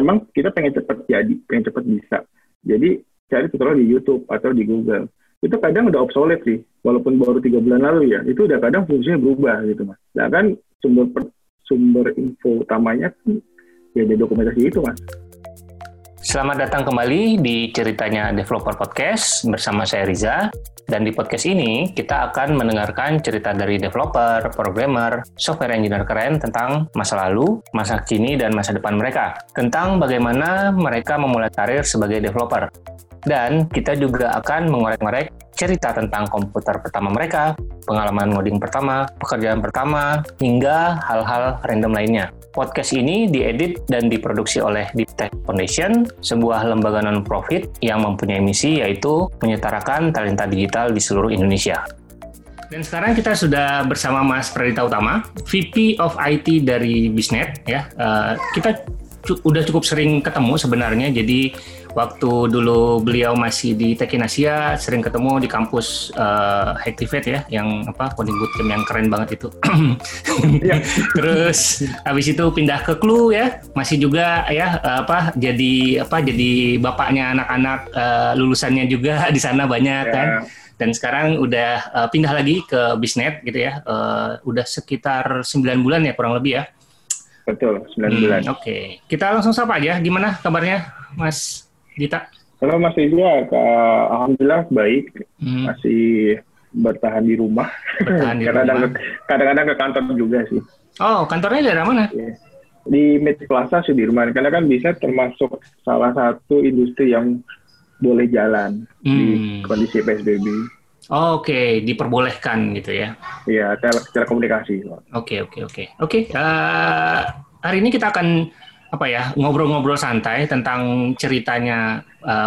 memang kita pengen cepat jadi, pengen cepat bisa. Jadi cari tutorial di YouTube atau di Google. Itu kadang udah obsolete sih, walaupun baru 3 bulan lalu ya, itu udah kadang fungsinya berubah gitu Mas. Nah kan sumber info utamanya ya di dokumentasi itu Mas. Selamat datang kembali di Ceritanya Developer Podcast bersama saya Riza. Dan di podcast ini, kita akan mendengarkan cerita dari developer, programmer, software engineer keren tentang masa lalu, masa kini, dan masa depan mereka. Tentang bagaimana mereka memulai karir sebagai developer. Dan kita juga akan mengorek-ngorek cerita tentang komputer pertama mereka, pengalaman ngoding pertama, pekerjaan pertama, hingga hal-hal random lainnya. Podcast ini diedit dan diproduksi oleh Deep Tech Foundation, sebuah lembaga non-profit yang mempunyai misi yaitu menyetarakan talenta digital di seluruh Indonesia. Dan sekarang kita sudah bersama Mas Pradita Utama, VP of IT dari Biznet. Ya, kita udah cukup sering ketemu sebenarnya, jadi waktu dulu beliau masih di Tech in Asia, sering ketemu di kampus Activate ya, yang apa coding bootcamp yang keren banget itu. Terus habis itu pindah ke KLU ya, masih juga ya jadi bapaknya anak-anak lulusannya juga di sana banyak kan. Dan sekarang udah pindah lagi ke Biznet gitu ya. Udah sekitar 9 bulan ya kurang lebih ya. Betul, 9 bulan. Oke. Kita langsung sapa aja. Gimana kabarnya Mas Dita? Halo Mas Riza, alhamdulillah baik, masih bertahan di rumah. Bertahan di rumah. Kadang-kadang ke kantor juga sih. Oh, kantornya daerah mana? Di Met Plaza Sudirman. Karena kan bisa termasuk salah satu industri yang boleh jalan di kondisi PSBB. Oh, oke, diperbolehkan gitu ya? Iya, telekomunikasi. Oke. Hari ini kita akan ngobrol-ngobrol santai tentang ceritanya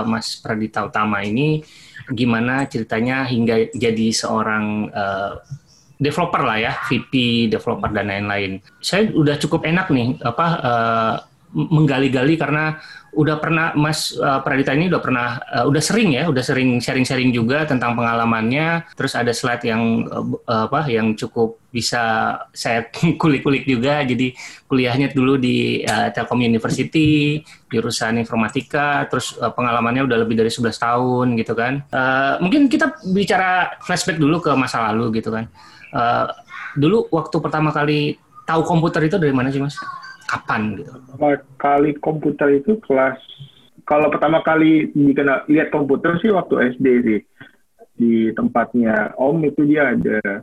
Mas Pradita Utama ini, gimana ceritanya hingga jadi seorang developer lah ya, VP, developer dan lain-lain. Saya udah cukup enak nih menggali-gali karena udah pernah Mas Pradita ini udah sering sharing-sharing juga tentang pengalamannya. Terus ada slide yang yang cukup bisa saya kulik-kulik juga. Jadi kuliahnya dulu di Telkom University, jurusan informatika, terus pengalamannya udah lebih dari 11 tahun gitu kan. Mungkin kita bicara flashback dulu ke masa lalu gitu kan. Dulu waktu pertama kali tahu komputer itu dari mana sih Mas? Kapan gitu? Pertama kali komputer itu kalau pertama kali lihat komputer sih waktu SD sih. Di tempatnya Om itu dia ada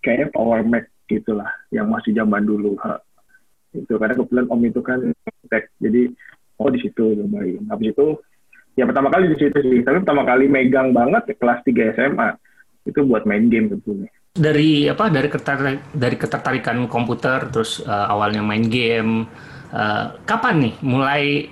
kayak Power Mac gitulah yang masih zaman dulu itu, karena kebetulan Om itu kan tech, jadi di situ cobain. Habis itu ya pertama kali di situ sih, tapi pertama kali megang banget kelas 3 SMA itu buat main game sebetulnya. Dari ketertarikan komputer, terus awalnya main game, kapan nih mulai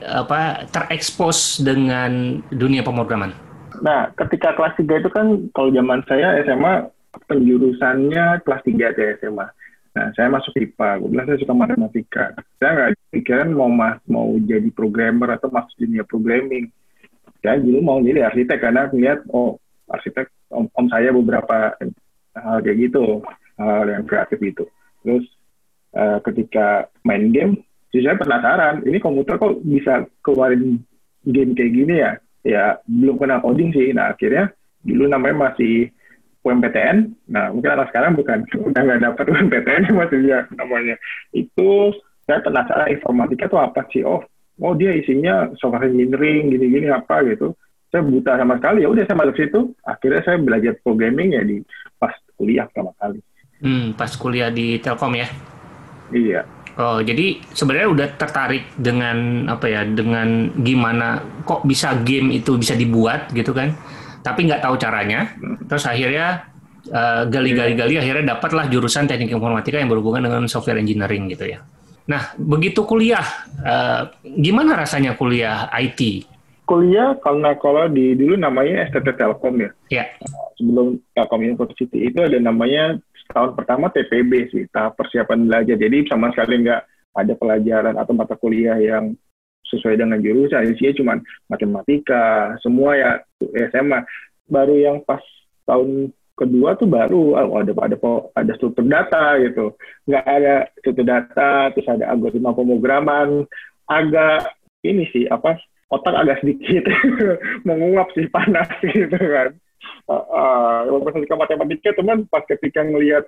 terekspos dengan dunia pemrograman? Nah, ketika kelas 3 itu kan kalau zaman saya SMA penjurusannya kelas 3 aja SMA. Nah, saya masuk IPA, kebetulan saya suka matematika. Saya nggak pikiran mau jadi programmer atau masuk dunia programming. Saya dulu mau jadi arsitek karena melihat arsitek om saya beberapa hal kayak gitu, hal yang kreatif itu. Terus ketika main game, saya penasaran, ini komputer kok bisa keluarin game kayak gini ya? Ya belum kenal coding sih. Nah akhirnya dulu namanya masih UMPTN. Nah mungkin anak sekarang bukan, udah nggak dapat UMPTN masih ya namanya. Itu saya penasaran informatika itu apa sih? Oh dia isinya software engineering gini-gini apa gitu. Saya buta sama sekali, ya udah saya masuk situ. Akhirnya saya belajar programming ya di pas kuliah pertama kali. Pas kuliah di Telkom ya? Iya. Oh, jadi sebenarnya udah tertarik dengan dengan gimana kok bisa game itu bisa dibuat gitu kan? Tapi nggak tahu caranya. Terus akhirnya gali-gali, akhirnya dapatlah jurusan teknik informatika yang berhubungan dengan software engineering gitu ya. Nah, begitu kuliah, gimana rasanya kuliah IT? Kuliah kalau di dulu namanya STT Telkom ya. Iya. Sebelum Telkom University itu ada namanya tahun pertama TPB sih, tahap persiapan belajar. Jadi sama sekali nggak ada pelajaran atau mata kuliah yang sesuai dengan jurusan. Isinya cuma matematika, semua ya SMA. Baru yang pas tahun kedua tuh baru ada struktur data gitu. Nggak ada struktur data, terus ada algoritma pemrograman, agak ini sih apa otak agak sedikit menguap sih, panas gitu kan. Representasi matematika, teman, pas ketika ngelihat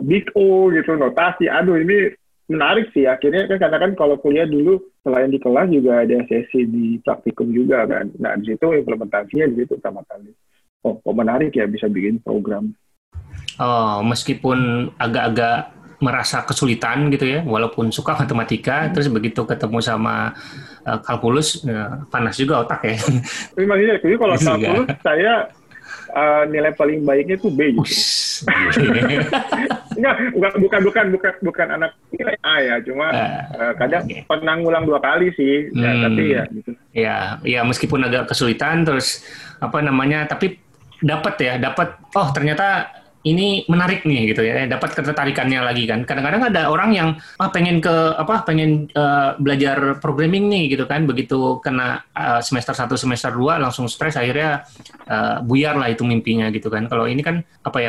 Big O gitu, notasi, aduh ini menarik sih. Akhirnya kan karena kan kalau kuliah dulu selain di kelas juga ada sesi di praktikum juga kan. Nah di situ implementasinya di situ pertama kali. Oh, kok menarik ya bisa bikin program. Oh, meskipun agak-agak merasa kesulitan gitu ya, walaupun suka matematika, terus begitu ketemu sama kalkulus, panas juga otak ya. Maksudnya, jadi kalau kalkulus saya nilai paling baiknya tuh B gitu. Bukan anak nilai A ya, cuma kadang pernah ngulang 2 kali sih, ya, tapi ya gitu. Ya, meskipun agak kesulitan, terus tapi dapat. Oh ternyata ini menarik nih gitu ya, dapat ketertarikannya lagi kan. Kadang-kadang ada orang yang pengen belajar programming nih gitu kan, begitu kena semester 1 semester 2 langsung stres, akhirnya buyar lah itu mimpinya gitu kan. Kalau ini kan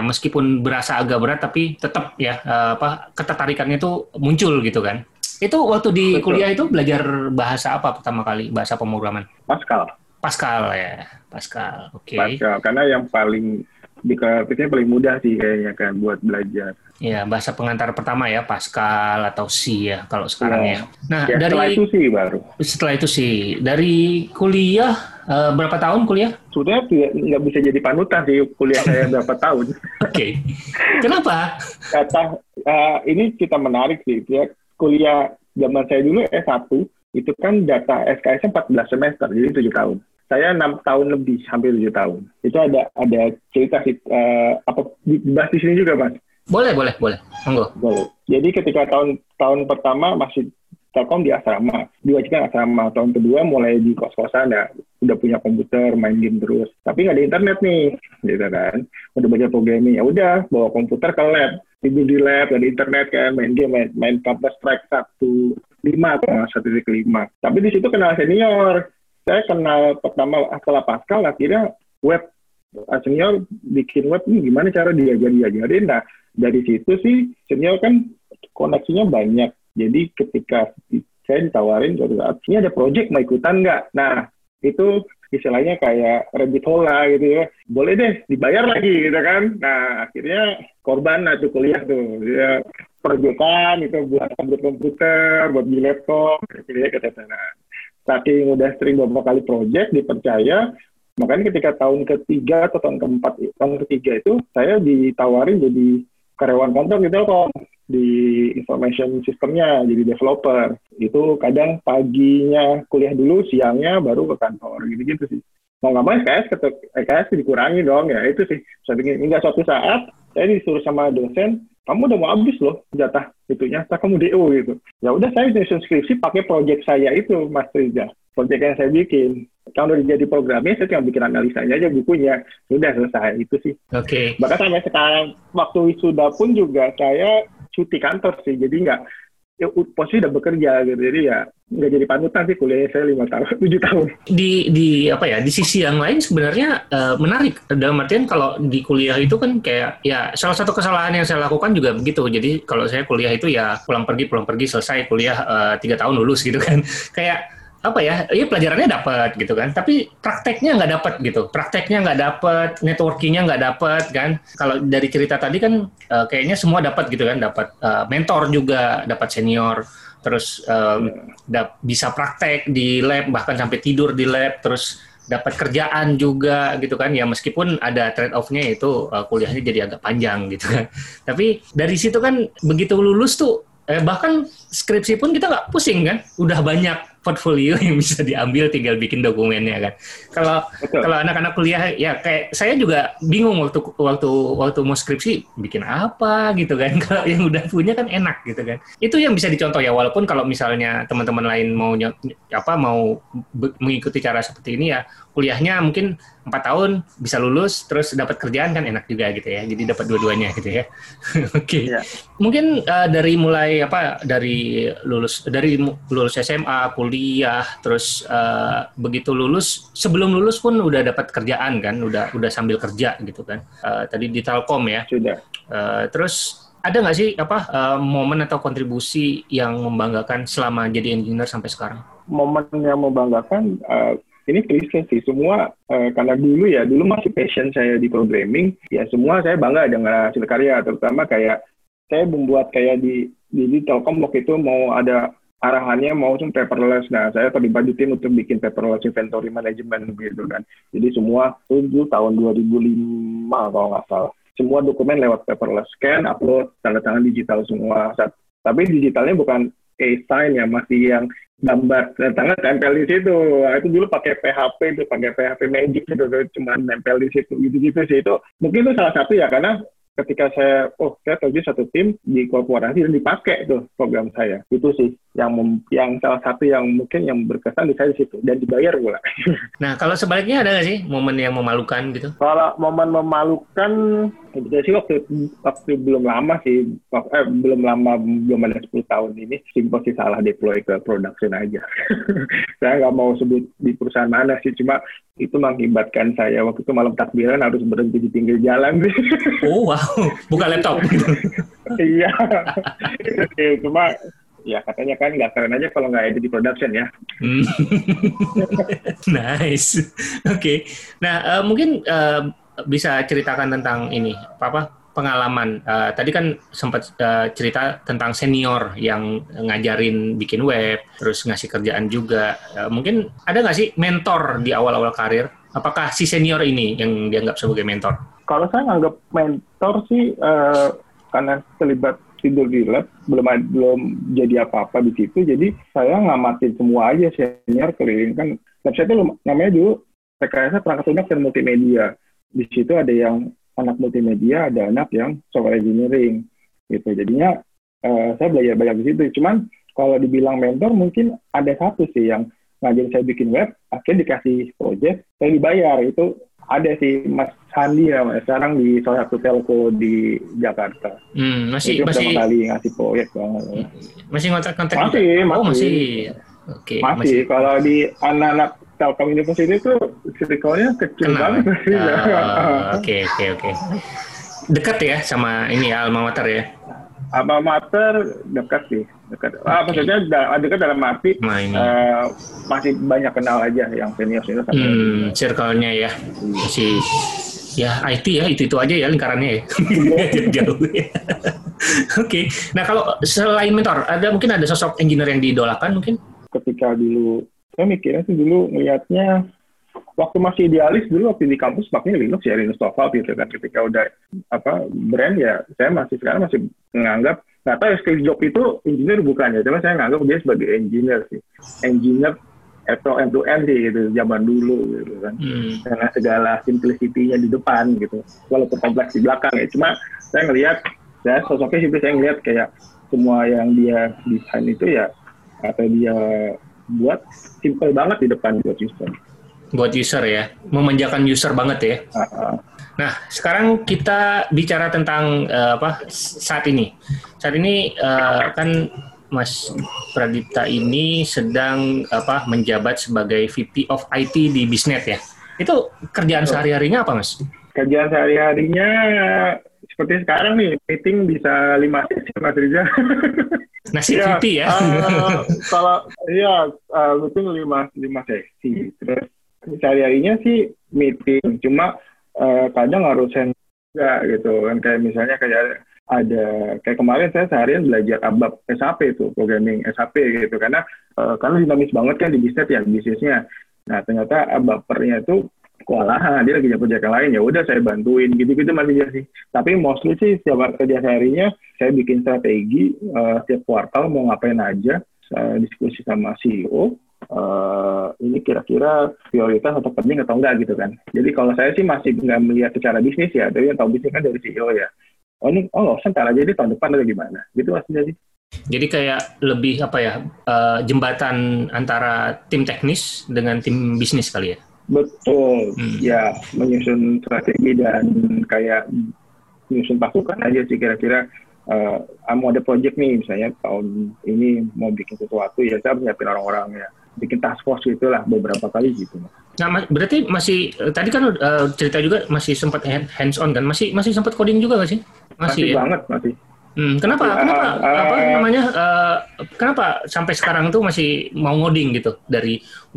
meskipun berasa agak berat tapi tetap ya ketertarikannya tuh muncul gitu kan. Itu waktu di kuliah itu belajar bahasa apa pertama kali, bahasa pemrograman? Pascal. Oke. Pascal karena yang paling dikatakan paling mudah sih kayaknya kan buat belajar. Iya, bahasa pengantar pertama ya, Pascal atau C ya kalau sekarang ya. Nah, ya, dari setelah itu sih dari kuliah berapa tahun kuliah? Sudah nggak bisa jadi panutan sih kuliah saya berapa tahun. Oke. Kenapa? Ini kita menarik sih ya. Kuliah zaman saya dulu S1 itu kan data SKS 14 semester, jadi 7 tahun. Saya 6 tahun lebih, hampir 7 tahun. Itu ada cerita sih, dibahas di sini juga, Mas? Boleh. Monggo. Boleh. Jadi ketika tahun pertama masih Telkom di asrama, diwajibkan asrama. Tahun kedua mulai di kos-kosan ya, udah punya komputer, main game terus. Tapi nggak ada internet nih, gitu kan? Udah belajar programming, ya udah bawa komputer ke lab, tidur di lab, nggak ada internet kan, main game, main Counter Strike 1.5 atau 1.5. Tapi di situ kenal senior. Saya kenal pertama setelah Pascal, akhirnya web senior bikin web ini gimana cara diajarin. Nah dari situ sih senior kan koneksinya banyak. Jadi ketika saya ditawarin suatu saat ini ada project mau ikutan nggak? Nah itu istilahnya kayak rabbit hole lah gitu ya. Boleh deh, dibayar lagi gitu kan. Nah akhirnya korban lah tuh kuliah tuh. Ya, perjuangan itu buat komputer, buat beli laptop, akhirnya ke sana. Saking udah sering beberapa kali project dipercaya, makanya ketika tahun ketiga atau tahun keempat, tahun ketiga itu saya ditawarin jadi karyawan kantor di Telkom, di information sistemnya, jadi developer. Itu kadang paginya kuliah dulu, siangnya baru ke kantor, gitu-gitu sih. Mau nggak mau SKS dikurangi dong ya, itu sih. Saya pikir, enggak suatu saat saya disuruh sama dosen, kamu udah mau habis loh jatah itunya, saya kamu DO gitu. Ya udah saya nyusun skripsi pakai proyek saya itu, Mas Riza. Proyek yang saya bikin. Kalau udah jadi programnya, saya cuma bikin analisanya aja bukunya. Sudah selesai itu sih. Oke. Bahkan sampai sekarang waktu wisuda pun juga saya cuti kantor sih. Jadi nggak, posisi udah bekerja gitu. Jadi ya nggak jadi panutan sih kuliahnya saya 7 tahun. Di sisi yang lain sebenarnya menarik, dalam artian kalau di kuliah itu kan kayak ya salah satu kesalahan yang saya lakukan juga begitu. Jadi kalau saya kuliah itu ya pulang pergi selesai kuliah 3 tahun lulus gitu kan. Kayak pelajarannya dapat gitu kan, tapi prakteknya nggak dapat, networkingnya nggak dapat kan. Kalau dari cerita tadi kan kayaknya semua dapat gitu kan, dapat mentor juga, dapat senior, terus bisa praktek di lab, bahkan sampai tidur di lab, terus dapat kerjaan juga gitu kan ya, meskipun ada trade off-nya yaitu kuliahnya jadi agak panjang gitu kan. Tapi dari situ kan begitu lulus tuh bahkan skripsi pun kita nggak pusing kan, udah banyak portfolio yang bisa diambil, tinggal bikin dokumennya kan. Kalau anak-anak kuliah ya kayak saya juga bingung waktu mau skripsi bikin apa gitu kan. Kalau yang udah punya kan enak gitu kan. Itu yang bisa dicontoh ya, walaupun kalau misalnya teman-teman lain mau mengikuti cara seperti ini ya, kuliahnya mungkin 4 tahun bisa lulus terus dapat kerjaan kan enak juga gitu ya. Jadi dapat dua-duanya gitu ya. Oke. Ya. Mungkin dari lulus SMA, kuliah, terus begitu lulus, sebelum lulus pun udah dapat kerjaan kan, udah sambil kerja gitu kan. Tadi di Telkom ya. Sudah. Terus ada nggak sih momen atau kontribusi yang membanggakan selama jadi engineer sampai sekarang? momen yang membanggakan ini klise sih semua, karena dulu masih passion saya di programming, ya semua saya bangga dengan hasil karya, terutama kayak saya membuat kayak di Telkom waktu itu mau ada arahannya mau paperless, nah saya terlibat di tim untuk bikin paperless inventory management gitu kan, jadi semua itu tahun 2005 kalau nggak salah, semua dokumen lewat paperless, scan, upload, tanda tangan digital semua, tapi digitalnya bukan e-sign ya, masih yang gambar tangan tempel di situ. Itu dulu pakai PHP, itu pakai PHP Magic gitu, cuma nempel di situ gitu sih. Itu mungkin itu salah satu ya, karena ketika saya terjun satu tim di korporasi dan dipakai tuh program saya. Itu sih yang salah satu yang mungkin yang berkesan di saya di situ, dan dibayar pula. Nah, kalau sebaliknya ada nggak sih momen yang memalukan gitu? Kalau momen memalukan bisa sih waktu belum lama sih, belum ada 10 tahun ini, simpel sih salah deploy ke production aja. Saya nggak mau sebut di perusahaan mana sih, cuma itu mengakibatkan saya waktu itu malam takbiran harus berhenti di pinggir jalan. Oh wow, buka laptop gitu. Iya, cuma ya katanya kan nggak keren aja kalau nggak ada di production ya. Nice, oke. Nah mungkin bisa ceritakan tentang ini, pengalaman. Tadi kan sempat cerita tentang senior yang ngajarin bikin web, terus ngasih kerjaan juga. Mungkin ada nggak sih mentor di awal-awal karir? Apakah si senior ini yang dianggap sebagai mentor? Kalau saya nganggap mentor sih, karena terlibat tidur di lab, belum jadi apa-apa di situ, jadi saya ngamatin semua aja senior keliling. Kan saya itu namanya dulu TKS perangkat lunak dan multimedia. Di situ ada yang anak multimedia, ada anak yang software engineering gitu. Jadinya saya belajar banyak di situ. Cuman kalau dibilang mentor mungkin ada satu sih yang ngajarin saya bikin web, akhirnya dikasih project, saya dibayar. Itu ada sih Mas Handi ya, sekarang di salah satu telco di Jakarta. Masih itu pertama kali ngasih proyek banget. Masih kontak-kontak? Masih. Oke, masih. Kalau di anak-anak Telkom University itu circle-nya kecil banget. Oke. Dekat ya sama ini ya, alma mater ya? Alma mater dekat sih. Dekat. Maksudnya dekat dalam arti masih banyak kenal aja yang senior-senior. Circle-nya ya. Masih ya IT ya, itu aja ya lingkarannya ya. Jauh. Oke. Nah, kalau selain mentor, mungkin ada sosok engineer yang diidolakan mungkin? Ketika dulu saya mikirnya sih dulu melihatnya waktu masih idealis dulu waktu di kampus makanya Linux ya, Linus Torvalds gitu kan. Ketika udah brand ya, saya sekarang masih menganggap, nggak tahu Steve Jobs itu engineer bukan ya, cuma saya nganggap dia sebagai engineer sih, engineer atau end-to-end sih gitu, zaman dulu gitu kan. Karena segala simplicity-nya di depan gitu, walaupun kompleks di belakang ya. Cuma saya ngelihat, saya sosoknya simpel, saya ngelihat kayak semua yang dia desain itu ya, atau dia buat simple banget di depan buat user ya, memanjakan user banget ya. Nah sekarang kita bicara tentang saat ini kan Mas Pradita ini sedang menjabat sebagai VP of IT di Biznet ya. Itu kerjaan sehari-harinya apa Mas? Kerjaan sehari-harinya seperti sekarang nih, meeting bisa 5 sesi Mas Riza. Nasi pipi ya. Meeting 5 sesi. Terus sehari-harinya sih meeting, cuma kadang harus enggak gitu kan, kayak misalnya kayak ada kayak kemarin saya seharian belajar ABAP SAP itu, programming SAP gitu, karena dinamis banget kan di bisnis ya, bisnisnya. Nah, ternyata ABAPernya itu kewalahan, dia lagi jaga-jaga lain, ya udah saya bantuin gitu-gitu masih sih. Tapi mostly sih setiap kerja seharinya saya bikin strategi setiap kuartal mau ngapain aja, saya diskusi sama CEO, ini kira-kira prioritas atau penting atau enggak gitu kan. Jadi kalau saya sih masih nggak melihat secara bisnis ya, tapi yang tahu bisnis kan dari CEO ya. Oh sebentar aja ini tahun depan atau gimana gitu maksudnya sih. Jadi kayak lebih jembatan antara tim teknis dengan tim bisnis kali ya. Betul, ya menyusun strategi dan kayak menyusun pasukan aja sih kira-kira. Mau ada project nih misalnya tahun ini mau bikin sesuatu ya saya menyiapin orang-orangnya, bikin task force gitulah beberapa kali gitu. Nah berarti masih tadi kan cerita juga masih sempat hands on kan, masih sempat coding juga nggak sih? Masih banget masih. Kenapa sampai sekarang tuh masih mau ngoding gitu, udah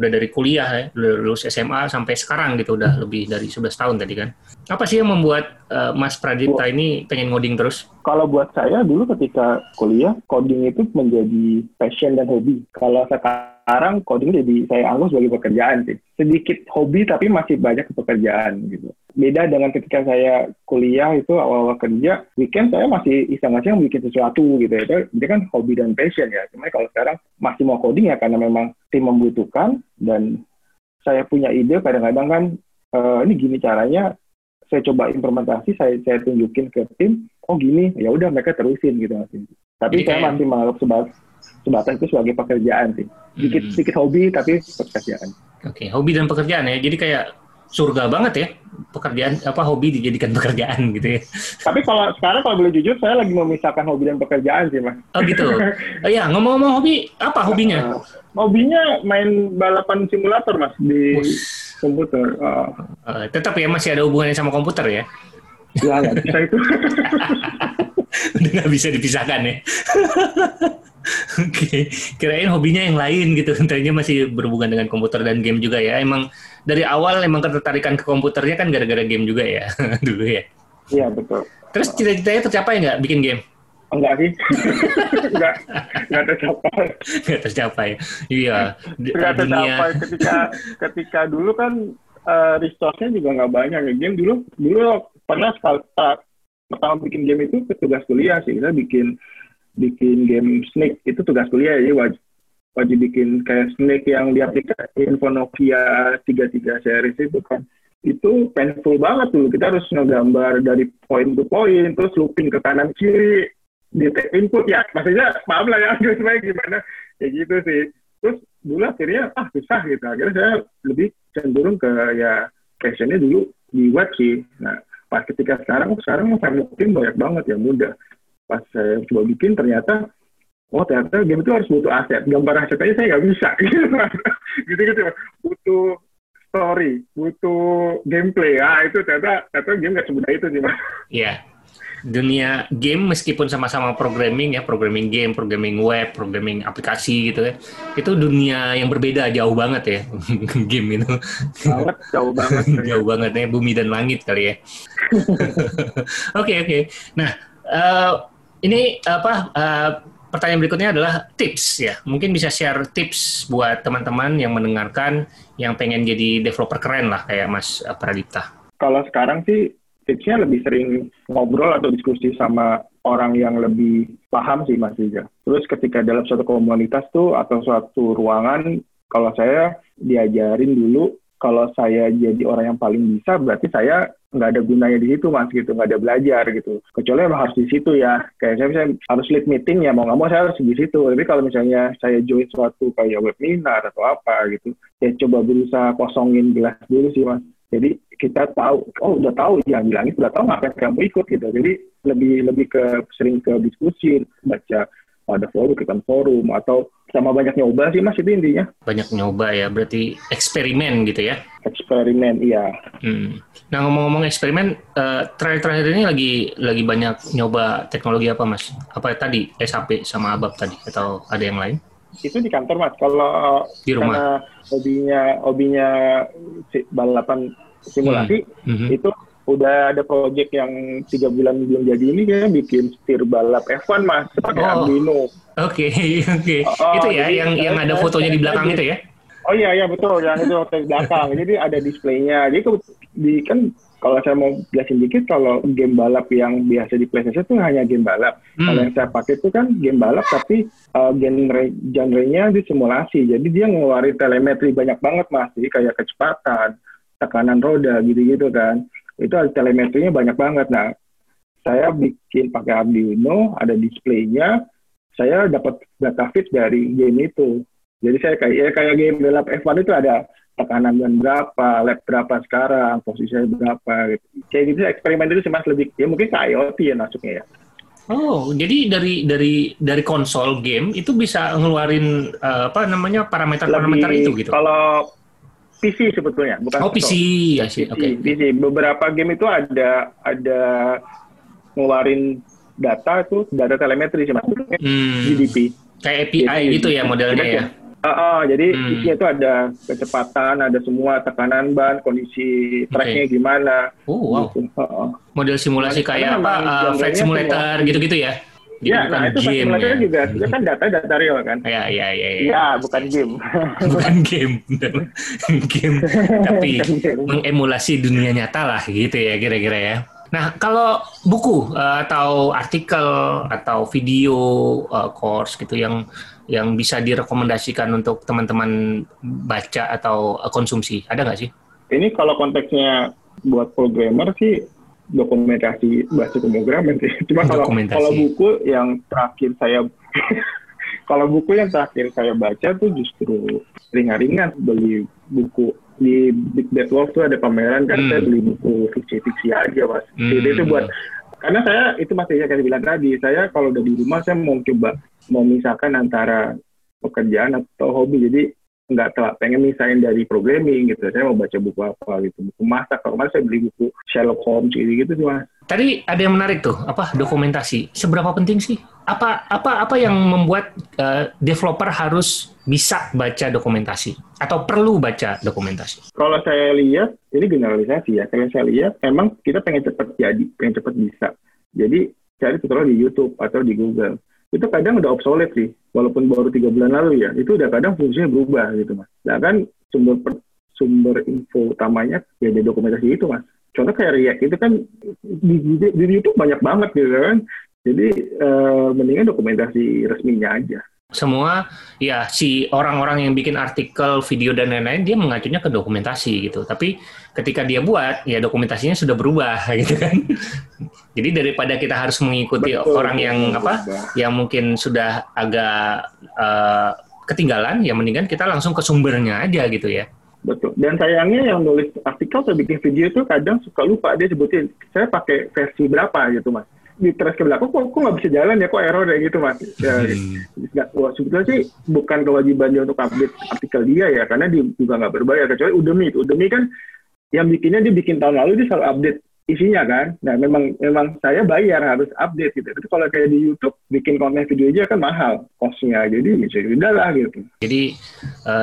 dari kuliah ya, udah lulus SMA sampai sekarang gitu, udah lebih dari 11 tahun tadi kan. Apa sih yang membuat Mas Pradita ini pengen ngoding terus? Kalau buat saya dulu ketika kuliah, coding itu menjadi passion dan hobi. Kalau sekarang coding jadi saya anggap sebagai pekerjaan sih. Sedikit hobi tapi masih banyak pekerjaan gitu. Beda dengan ketika saya kuliah itu awal-awal kerja, weekend saya masih iseng-iseng bikin sesuatu gitu ya. Itu kan hobi dan passion ya. Cuma kalau sekarang masih mau coding ya karena memang tim membutuhkan dan saya punya ide kadang-kadang kan ini gini caranya, saya coba implementasi, saya tunjukin ke tim, oh gini, ya udah mereka terusin gitu mas. Tapi saya masih menganggap sebatas itu sebagai pekerjaan sih. Sedikit hobi tapi pekerjaan. Oke, hobi dan pekerjaan ya. Jadi kayak surga banget ya, pekerjaan hobi dijadikan pekerjaan gitu ya. Tapi kalau sekarang kalau boleh jujur saya lagi memisahkan hobi dan pekerjaan sih mas. Oh gitu. Ya ngomong-ngomong hobi, apa hobinya? Hobinya main balapan simulator mas di komputer. Tetap ya masih ada hubungannya sama komputer ya? Ya nggak bisa itu. Udah nggak bisa dipisahkan ya. Oke, kirain hobinya yang lain gitu, ternyata masih berhubungan dengan komputer dan game juga ya. Emang dari awal ketertarikan ke komputernya kan gara-gara game juga ya dulu ya. Iya betul. Terus cita-citanya tercapai nggak bikin game? Enggak sih, nggak tercapai. Nggak tercapai. Iya. Nggak tercapai ketika dulu kan resource-nya juga nggak banyak ya game dulu pernah pertama bikin game itu tugas kuliah sih, kita bikin game Snake itu tugas kuliah ya, wajib bikin kayak Snake yang diaplikasiin ke Nokia 33 series itu kan. Itu painful banget dulu, kita harus ngegambar dari point to point, terus looping ke kanan kiri, di take input ya, maksudnya maaf lah ya, semuanya gimana, ya gitu sih. Terus dulu akhirnya susah gitu, akhirnya saya lebih cenderung ke ya passionnya dulu di web sih. Nah pas ketika sekarang framework-nya banyak banget ya mudah. Pas saya coba bikin ternyata game itu harus butuh aset. Gambar aset aja saya nggak bisa. Gitu. Butuh story, butuh gameplay. Ah itu ternyata game nggak semudah itu sih mas. Iya. Dunia game meskipun sama-sama programming ya, programming game, programming web, programming aplikasi gitu ya. Itu dunia yang berbeda jauh banget ya. Game itu. Jauh banget. Jauh banget ya, bumi dan langit kali ya. Oke. Nah, pertanyaan berikutnya adalah tips ya. Mungkin bisa share tips buat teman-teman yang mendengarkan yang pengen jadi developer keren lah kayak Mas Pradita. Kalau sekarang sih tipsnya lebih sering ngobrol atau diskusi sama orang yang lebih paham sih Mas Riza. Terus ketika dalam suatu komunitas tuh atau suatu ruangan, kalau saya diajarin dulu kalau saya jadi orang yang paling bisa berarti saya nggak ada gunanya di situ mas gitu, nggak ada belajar gitu, kecuali emang harus di situ ya, kayak saya harus lead meeting ya, mau nggak mau saya harus di situ. Tapi kalau misalnya saya join suatu kayak webinar atau apa gitu ya, coba berusaha kosongin gelas dulu sih mas. Jadi kita tahu, udah tahu yang bilangin, udah tahu ngapain kamu ikut gitu. Jadi lebih ke sering ke diskusi, baca ada forum atau sama banyak nyoba sih mas, itu intinya. Banyak nyoba ya, berarti eksperimen gitu ya? Eksperimen, iya. Nah ngomong-ngomong eksperimen, terakhir-terakhir ini lagi banyak nyoba teknologi apa mas? Apa tadi SAP sama ABAP tadi atau ada yang lain? Itu di kantor mas, kalau di rumah. Karena hobinya balapan simulasi itu udah ada project yang 3 bulan belum jadi ini ya, bikin setir balap F1 mas, pakai Arduino. Oke. Itu ya yang ada fotonya di belakang itu ya. Oh iya betul, yang itu foto di belakang. Jadi ada display-nya. Jadi kan kalau saya mau jelasin dikit, kalau game balap yang biasa di PlayStation itu hanya game balap. Kalau yang saya pakai itu kan game balap tapi genre-nya disimulasi. Jadi dia ngeluarin telemetri banyak banget mas. Jadi kayak kecepatan, tekanan roda gitu-gitu kan. Itu telemetrinya banyak banget. Nah, saya bikin pakai Arduino, ada display-nya, saya dapat data feed dari game itu. Jadi saya kayak game balap F1 itu ada tekanan dan berapa, lap berapa sekarang, posisinya berapa gitu. Kayak gitu saya eksperimen itu mas, lebih ya mungkin ke IoT ya masuknya ya. Oh, jadi dari konsol game itu bisa ngeluarin parameter-parameter itu gitu. Kalau PC sebetulnya, bukan konsol. Oh, PC. Ya sih. Oke. PC. Beberapa game itu ada ngeluarin data itu data telemetri cuma GDP. Kayak API gitu ya modelnya ya? Jadi isinya itu ada kecepatan, ada semua tekanan ban, kondisi tracknya gimana. Oh, wow. Gitu. Model simulasi kayak Flight Simulator gitu-gitu ya? Iya, nah itu Flight Simulator ya. Juga. Itu kan data-data real kan? Iya. Ya, bukan game. Bukan game. Tapi mengemulasi dunia nyata lah gitu ya kira-kira ya. Nah, kalau buku atau artikel atau video course gitu yang bisa direkomendasikan untuk teman-teman baca atau konsumsi, ada nggak sih? Ini kalau konteksnya buat programmer sih dokumentasi bahasa pemrograman sih. Cuma kalau buku yang terakhir saya baca tuh justru ringan-ringan, beli buku di Big Bad Wolf tuh ada pameran kan, saya beli buku fiksi-fiksi aja mas. Jadi itu buat, karena saya itu masih kayak bilang tadi, saya kalau udah di rumah saya mau coba memisahkan antara pekerjaan atau hobi, jadi nggak pengen misahin dari programming gitu, saya mau baca buku apa gitu, buku masak, kalau kemarin saya beli buku Sherlock Holmes gitu sih mas. Tadi ada yang menarik tuh, dokumentasi, seberapa penting sih? Apa yang membuat developer harus bisa baca dokumentasi atau perlu baca dokumentasi? Kalau saya lihat, ini generalisasi ya. Kalau saya lihat, emang kita pengen cepat jadi, pengen cepat bisa. Jadi cari tutorial di YouTube atau di Google. Itu kadang udah obsolete sih, walaupun baru 3 bulan lalu ya. Itu udah kadang fungsinya berubah gitu mas. Nah kan sumber info utamanya ya di dokumentasi itu mas. Contoh kayak React itu kan di YouTube banyak banget gitu kan. Jadi mendingan dokumentasi resminya aja. Semua ya si orang-orang yang bikin artikel, video dan lain-lain dia mengacunya ke dokumentasi gitu. Tapi ketika dia buat ya dokumentasinya sudah berubah gitu kan. Jadi daripada kita harus mengikuti orang yang yang mungkin sudah agak ketinggalan, ya mendingan kita langsung ke sumbernya aja gitu ya. Betul. Dan sayangnya yang nulis artikel atau bikin video itu kadang suka lupa dia sebutin saya pakai versi berapa gitu mas. Di trace ke belakang, kok nggak bisa jalan ya, kok error ya gitu mas. Wah, sebetulnya sih bukan kewajibannya untuk update artikel dia ya, karena dia juga nggak berbayar, kecuali Udemy. Udemy kan yang bikinnya dia bikin tahun lalu, dia selalu update isinya kan. Nah, memang saya bayar harus update gitu. Tapi kalau kayak di YouTube, bikin konten video aja kan mahal cost-nya, jadi bisa juga lah gitu. Jadi,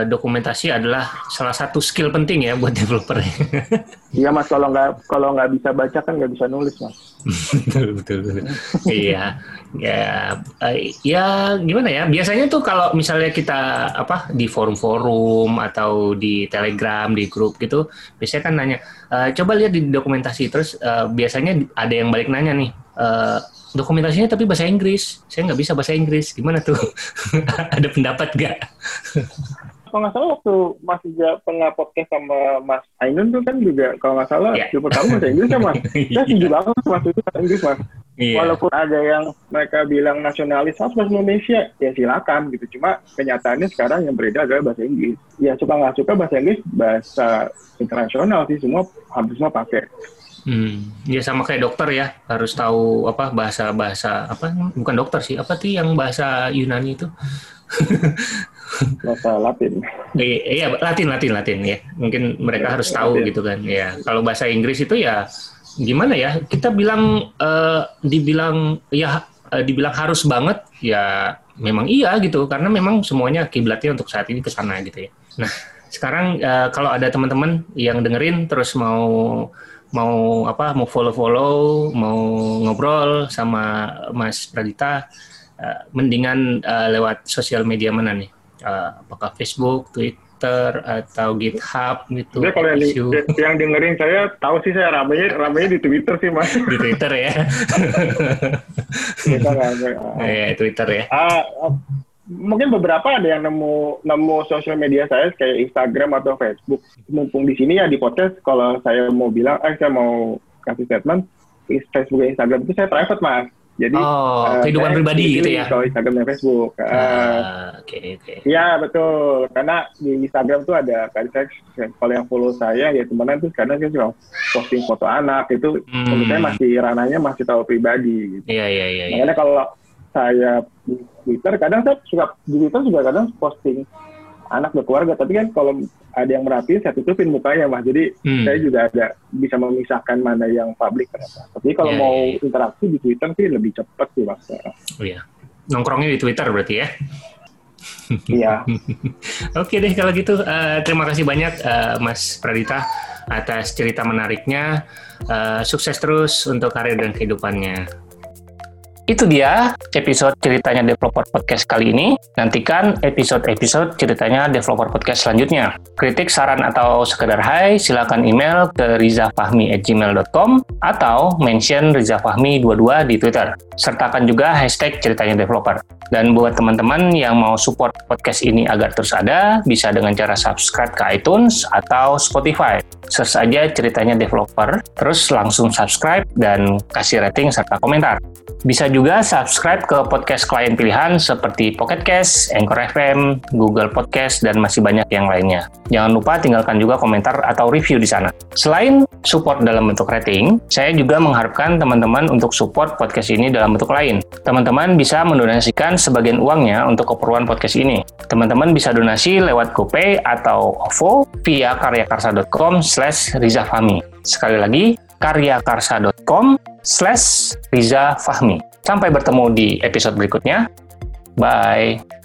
dokumentasi adalah salah satu skill penting ya buat developer. Iya mas, kalau nggak bisa baca kan nggak bisa nulis mas. Betul. Iya, gimana ya? Biasanya tuh kalau misalnya kita di forum-forum atau di Telegram, di grup gitu, biasanya kan nanya, coba lihat di dokumentasi, terus biasanya ada yang balik nanya nih, dokumentasinya tapi bahasa Inggris, saya nggak bisa bahasa Inggris, gimana tuh? Ada pendapat nggak? Kalau nggak salah waktu masih pernah podcast sama Mas Ainun tuh kan juga kalau nggak salah super kamu bahasa Inggris ya mas. Saya setuju banget waktu itu bahasa Inggris mas. Yeah. Walaupun ada yang mereka bilang nasionalis harus bahasa Indonesia ya silakan gitu. Cuma kenyataannya sekarang yang beredar adalah bahasa Inggris. Ya suka nggak suka bahasa Inggris bahasa internasional sih semua hampir semua pakai. Ya sama kayak dokter ya, harus tahu yang bahasa Yunani itu. Bahasa Latin. Iya, Latin ya. Mungkin mereka harus tahu Latin. Gitu kan. Ya, kalau bahasa Inggris itu ya gimana ya? Kita bilang dibilang harus banget ya memang iya gitu karena memang semuanya kiblatnya untuk saat ini ke sana gitu ya. Nah, sekarang kalau ada teman-teman yang dengerin terus mau follow-follow, mau ngobrol sama Mas Pradita mendingan lewat sosial media mana nih? Apakah Facebook, Twitter, atau GitHub gitu? Jadi kalau yang dengerin saya tahu sih saya ramainya di Twitter sih mas. Di Twitter ya. Twitter ya. Mungkin beberapa ada yang nemu sosial media saya kayak Instagram atau Facebook. Mumpung di sini ya di podcast kalau saya mau bilang, saya mau kasih statement Facebook dan Instagram itu saya private mas. Jadi kehidupan pribadi gitu ya. Kalau Instagram dan Facebook. Okay. Ya betul. Karena di Instagram tuh ada kalau yang follow saya ya teman-teman tuh karena saya cuma posting foto anak itu menurut saya masih ranahnya masih tahu pribadi. Gitu. Iya. Makanya kalau saya di Twitter kadang saya suka posting anak berkeluarga, tapi kan kalau ada yang merhatiin, saya tutupin mukanya, Mas. Jadi saya juga ada bisa memisahkan mana yang publik ternyata. Tapi kalau mau interaksi di Twitter sih lebih cepat sih, Mas. Oh iya. Nongkrongnya di Twitter berarti ya? Iya. Oke deh kalau gitu, terima kasih banyak Mas Pradita atas cerita menariknya. Sukses terus untuk karir dan kehidupannya. Itu dia episode ceritanya Developer Podcast kali ini. Nantikan episode-episode ceritanya Developer Podcast selanjutnya. Kritik, saran, atau sekedar hai, silakan email ke rizafahmi@gmail.com atau mention rizafahmi22 di Twitter. Sertakan juga hashtag ceritanya developer. Dan buat teman-teman yang mau support podcast ini agar terus ada, bisa dengan cara subscribe ke iTunes atau Spotify. Search aja ceritanya developer, terus langsung subscribe dan kasih rating serta komentar. Bisa juga subscribe ke podcast klien pilihan seperti Pocket Cast, Anchor FM, Google Podcast, dan masih banyak yang lainnya. Jangan lupa tinggalkan juga komentar atau review di sana. Selain support dalam bentuk rating, saya juga mengharapkan teman-teman untuk support podcast ini dalam bentuk lain. Teman-teman bisa mendonasikan sebagian uangnya untuk keperluan podcast ini. Teman-teman bisa donasi lewat GoPay atau OVO via karyakarsa.com/rizafahmi. Sekali lagi, karyakarsa.com/rizafahmi. Sampai bertemu di episode berikutnya. Bye!